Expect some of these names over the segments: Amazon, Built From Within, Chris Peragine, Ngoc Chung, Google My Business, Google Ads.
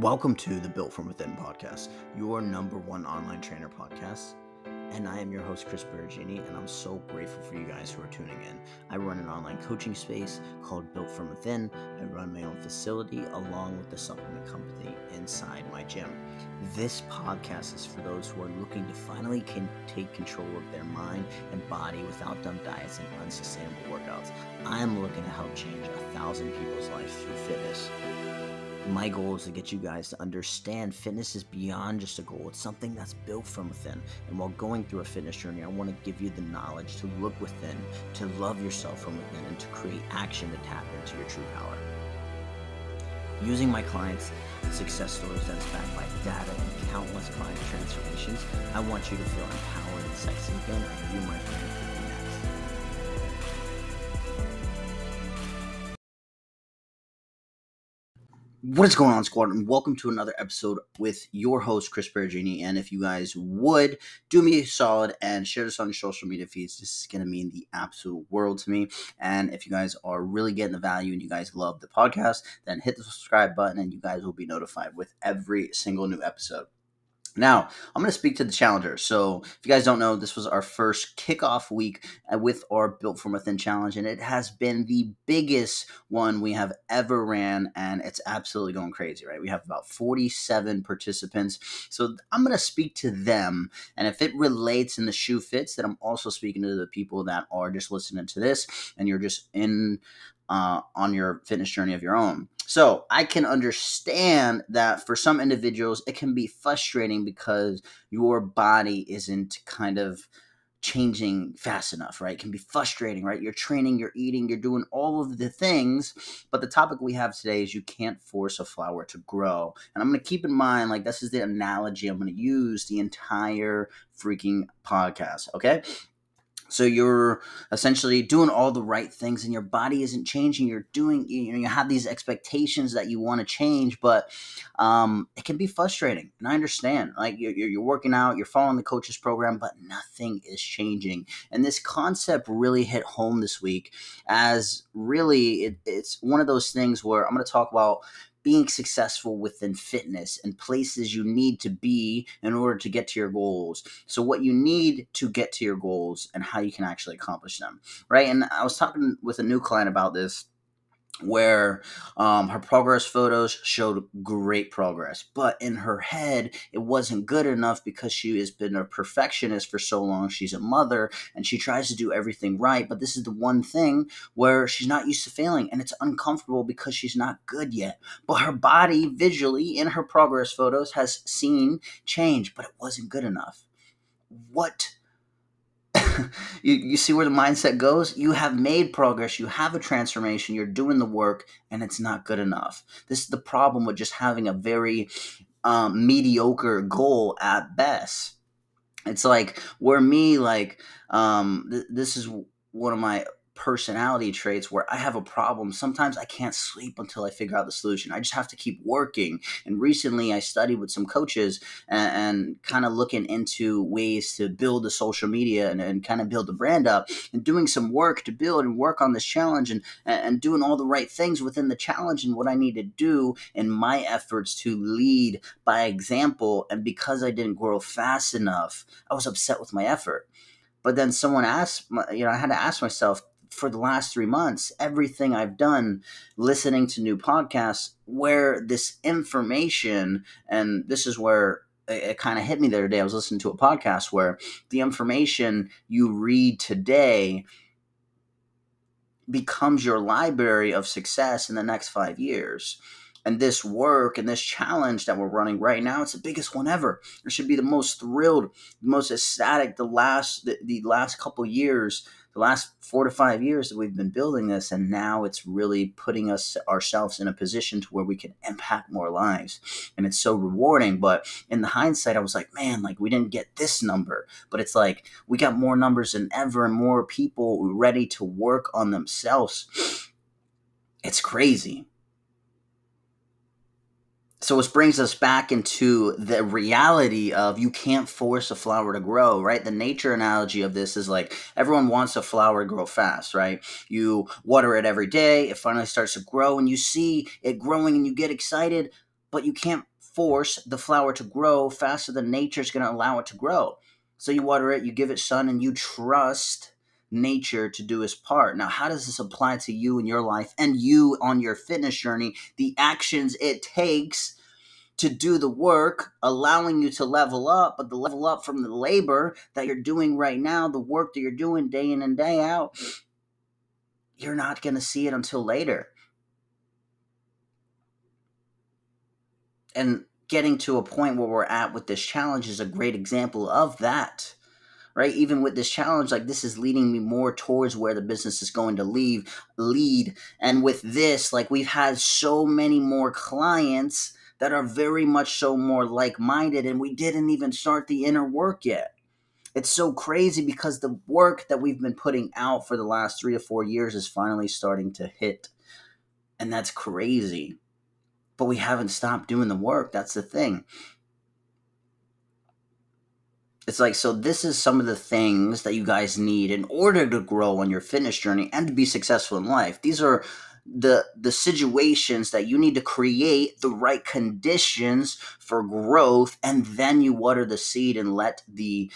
Welcome to the Built From Within podcast, your #1 online trainer podcast, and I am your host, Chris Peragine, and I'm so grateful for you guys who are tuning in. I run an online coaching space called Built From Within. I run my own facility along with the supplement company inside my gym. This podcast is for those who are looking to finally take control of their mind and body without dumb diets and unsustainable workouts. I am looking to help change 1,000 people's lives through fitness. My goal is to get you guys to understand fitness is beyond just a goal. It's something that's built from within. And while going through a fitness journey, I want to give you the knowledge to look within, to love yourself from within, and to create action to tap into your true power. Using my clients' success stories that's backed by data and countless client transformations, I want you to feel empowered and sexy again. And you, my friend, what is going on, squad, and welcome to another episode with your host, Chris Peragine. And if you guys would do me a solid and share this on your social media feeds, this is going to mean the absolute world to me. And if you guys are really getting the value and you guys love the podcast, then hit the subscribe button and you guys will be notified with every single new episode. Now, I'm going to speak to the challenger. So if you guys don't know, this was our first kickoff week with our Built From Within Challenge, and it has been the biggest one we have ever ran, and it's absolutely going crazy, right? We have about 47 participants, so I'm going to speak to them, and if it relates and the shoe fits, then I'm also speaking to the people that are just listening to this, and you're just in on your fitness journey of your own. So I can understand that for some individuals, it can be frustrating because your body isn't kind of changing fast enough, right? It can be frustrating, right? You're training, you're eating, you're doing all of the things, but the topic we have today is you can't force a flower to grow. And I'm going to keep in mind, like, this is the analogy I'm going to use the entire freaking podcast, okay? So you're essentially doing all the right things and your body isn't changing. You're doing, you have these expectations that you want to change, but it can be frustrating. And I understand, like, you're working out, you're following the coach's program, but nothing is changing. And this concept really hit home this week, as really it's one of those things where I'm going to talk about being successful within fitness and places you need to be in order to get to your goals. So what you need to get to your goals and how you can actually accomplish them, right? And I was talking with a new client about this, where her progress photos showed great progress, but in her head, it wasn't good enough because she has been a perfectionist for so long. She's a mother and she tries to do everything right, but this is the one thing where she's not used to failing, and it's uncomfortable because she's not good yet. But her body visually in her progress photos has seen change, but it wasn't good enough. What? You see where the mindset goes? You have made progress. You have a transformation. You're doing the work, and it's not good enough. This is the problem with just having a very mediocre goal at best. It's like, where me, like, this is one of my personality traits where I have a problem. Sometimes I can't sleep until I figure out the solution. I just have to keep working. And recently I studied with some coaches and kind of looking into ways to build the social media and kind of build the brand up, and doing some work to build and work on this challenge and doing all the right things within the challenge and what I need to do in my efforts to lead by example. And because I didn't grow fast enough, I was upset with my effort. But then someone asked, I had to ask myself, for the last 3 months, everything I've done, listening to new podcasts, where this information, and this is where it kind of hit me the other day. I was listening to a podcast where the information you read today becomes your library of success in the next 5 years. And this work and this challenge that we're running right now, it's the biggest one ever. It should be the most thrilled, the most ecstatic, the last couple years, the last 4 to 5 years that we've been building this. And now it's really putting ourselves in a position to where we can impact more lives. And it's so rewarding. But in the hindsight, I was like, man, like, we didn't get this number, but it's like, we got more numbers than ever and more people ready to work on themselves. It's crazy. So this brings us back into the reality of you can't force a flower to grow, right? The nature analogy of this is, like, everyone wants a flower to grow fast, right? You water it every day. It finally starts to grow and you see it growing and you get excited. but you can't force the flower to grow faster than nature's going to allow it to grow. So you water it, you give it sun, and you trust nature to do its part. Now, how does this apply to you in your life and you on your fitness journey? The actions it takes to do the work, allowing you to level up, but the level up from the labor that you're doing right now, the work that you're doing day in and day out, you're not going to see it until later. And getting to a point where we're at with this challenge is a great example of that, right? Even with this challenge, like, this is leading me more towards where the business is going to lead. And with this, like, we've had so many more clients that are very much so more like-minded, and we didn't even start the inner work yet. It's so crazy because the work that we've been putting out for the last 3 to 4 years is finally starting to hit. And that's crazy. But we haven't stopped doing the work. That's the thing. It's like, so this is some of the things that you guys need in order to grow on your fitness journey and to be successful in life. These are the situations that you need to create the right conditions for growth, and then you water the seed and let the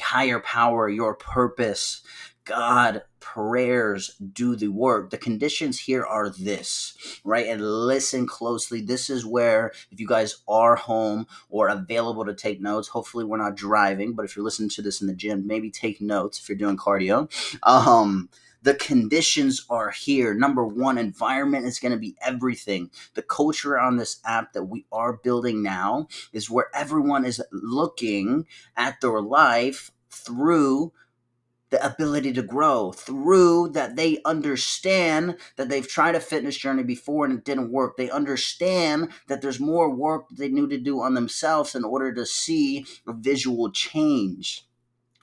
higher power, your purpose, God, prayers do the work. The conditions here are this, right? And listen closely. This is where, if you guys are home or available to take notes, hopefully we're not driving, but if you're listening to this in the gym, maybe take notes if you're doing cardio. The conditions are here. Number one, environment is going to be everything. The culture on this app that we are building now is where everyone is looking at their life through the ability to grow, through that they understand that they've tried a fitness journey before and it didn't work. They understand that there's more work that they need to do on themselves in order to see a visual change.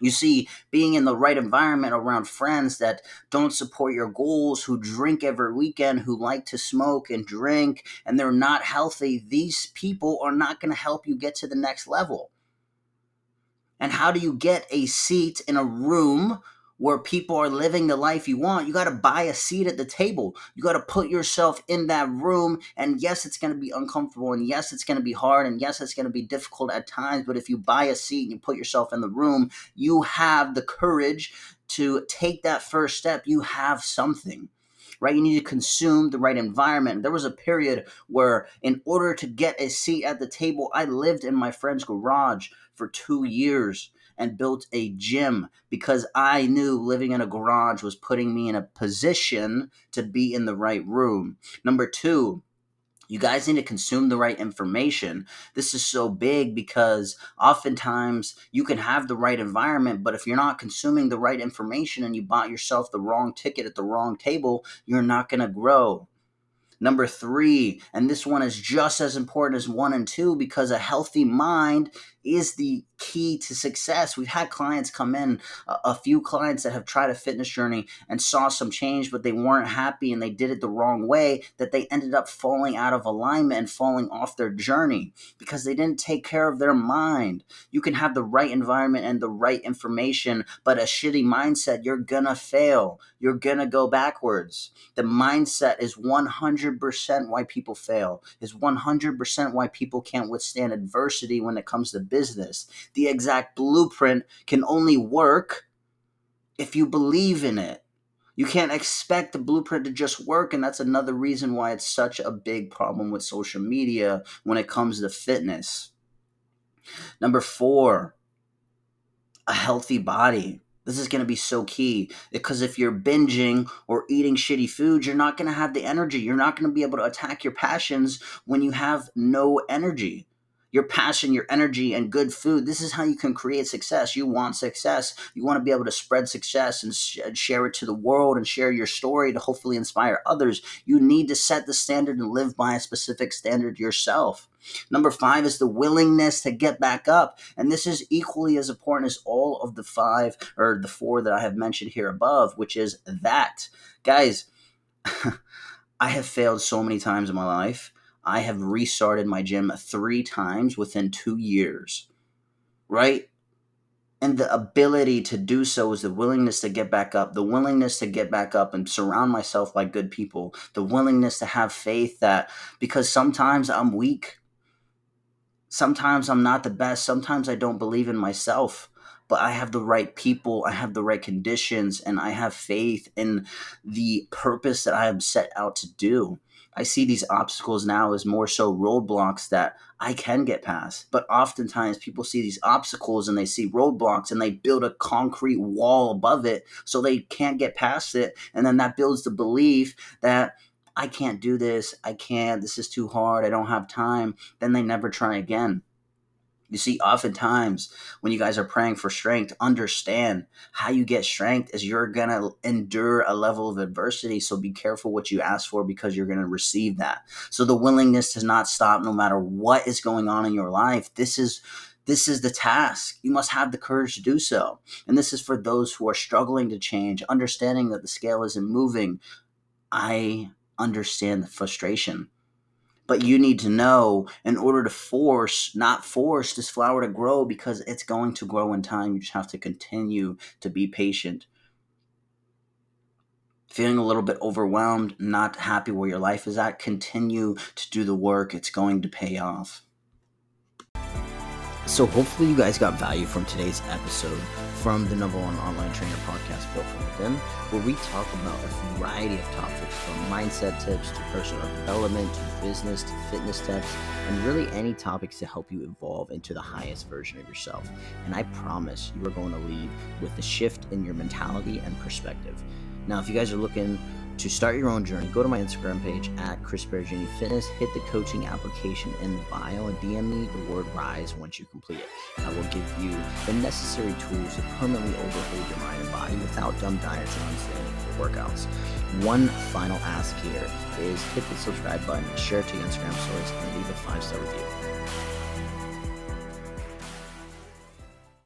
You see, being in the right environment around friends that don't support your goals, who drink every weekend, who like to smoke and drink, and they're not healthy, these people are not going to help you get to the next level. And how do you get a seat in a room where people are living the life you want? You got to buy a seat at the table. You got to put yourself in that room. And yes, it's going to be uncomfortable. And yes, it's going to be hard. And yes, it's going to be difficult at times. But if you buy a seat and you put yourself in the room, you have the courage to take that first step. You have something, right? You need to consume the right environment. There was a period where, in order to get a seat at the table, I lived in my friend's garage for 2 years and built a gym because I knew living in a garage was putting me in a position to be in the right room. Number two, you guys need to consume the right information. This is so big because oftentimes you can have the right environment, but if you're not consuming the right information and you bought yourself the wrong ticket at the wrong table, you're not going to grow. Number three, and this one is just as important as one and two, because a healthy mind is the key to success. We've had clients come in, a few clients that have tried a fitness journey and saw some change, but they weren't happy and they did it the wrong way, that they ended up falling out of alignment and falling off their journey because they didn't take care of their mind. You can have the right environment and the right information, but a shitty mindset, you're gonna fail. You're gonna go backwards. The mindset is 100% why people fail, is 100% why people can't withstand adversity when it comes to business. The exact blueprint can only work if you believe in it. You can't expect the blueprint to just work, and that's another reason why it's such a big problem with social media when it comes to fitness. Number four, a healthy body. This is going to be so key, because if you're binging or eating shitty food, you're not going to have the energy. You're not going to be able to attack your passions when you have no energy. Your passion, your energy, and good food. This is how you can create success. You want success. You want to be able to spread success and share it to the world and share your story to hopefully inspire others. You need to set the standard and live by a specific standard yourself. Number five is the willingness to get back up. And this is equally as important as all of the five or the four that I have mentioned here above, which is that. Guys, I have failed so many times in my life. I have restarted my gym 3 times within 2 years, right? And the ability to do so is the willingness to get back up, the willingness to get back up and surround myself by good people, the willingness to have faith that, because sometimes I'm weak, sometimes I'm not the best, sometimes I don't believe in myself, but I have the right people, I have the right conditions, and I have faith in the purpose that I have set out to do. I see these obstacles now as more so roadblocks that I can get past. But oftentimes people see these obstacles and they see roadblocks and they build a concrete wall above it so they can't get past it. And then that builds the belief that I can't do this. I can't. This is too hard. I don't have time. Then they never try again. You see, oftentimes when you guys are praying for strength, understand how you get strength is you're going to endure a level of adversity. So be careful what you ask for because you're going to receive that. So the willingness to not stop no matter what is going on in your life. This is the task. You must have the courage to do so. And this is for those who are struggling to change, understanding that the scale isn't moving. I understand the frustration. But you need to know in order to not force this flower to grow, because it's going to grow in time. You just have to continue to be patient. Feeling a little bit overwhelmed, not happy where your life is at, continue to do the work. It's going to pay off. So hopefully you guys got value from today's episode from the #1 online trainer podcast, Built From Within, where we talk about a variety of topics from mindset tips to personal development to business to fitness tips, and really any topics to help you evolve into the highest version of yourself. And I promise you are going to leave with a shift in your mentality and perspective. Now, if you guys are looking to start your own journey, go to my Instagram page at Chris Peragine Fitness, hit the coaching application in the bio, and DM me the word RISE once you complete it. I will give you the necessary tools to permanently overhaul your mind and body without dumb diets and unstanding workouts. One final ask here is hit the subscribe button, share it to your Instagram stories, and leave a 5-star review.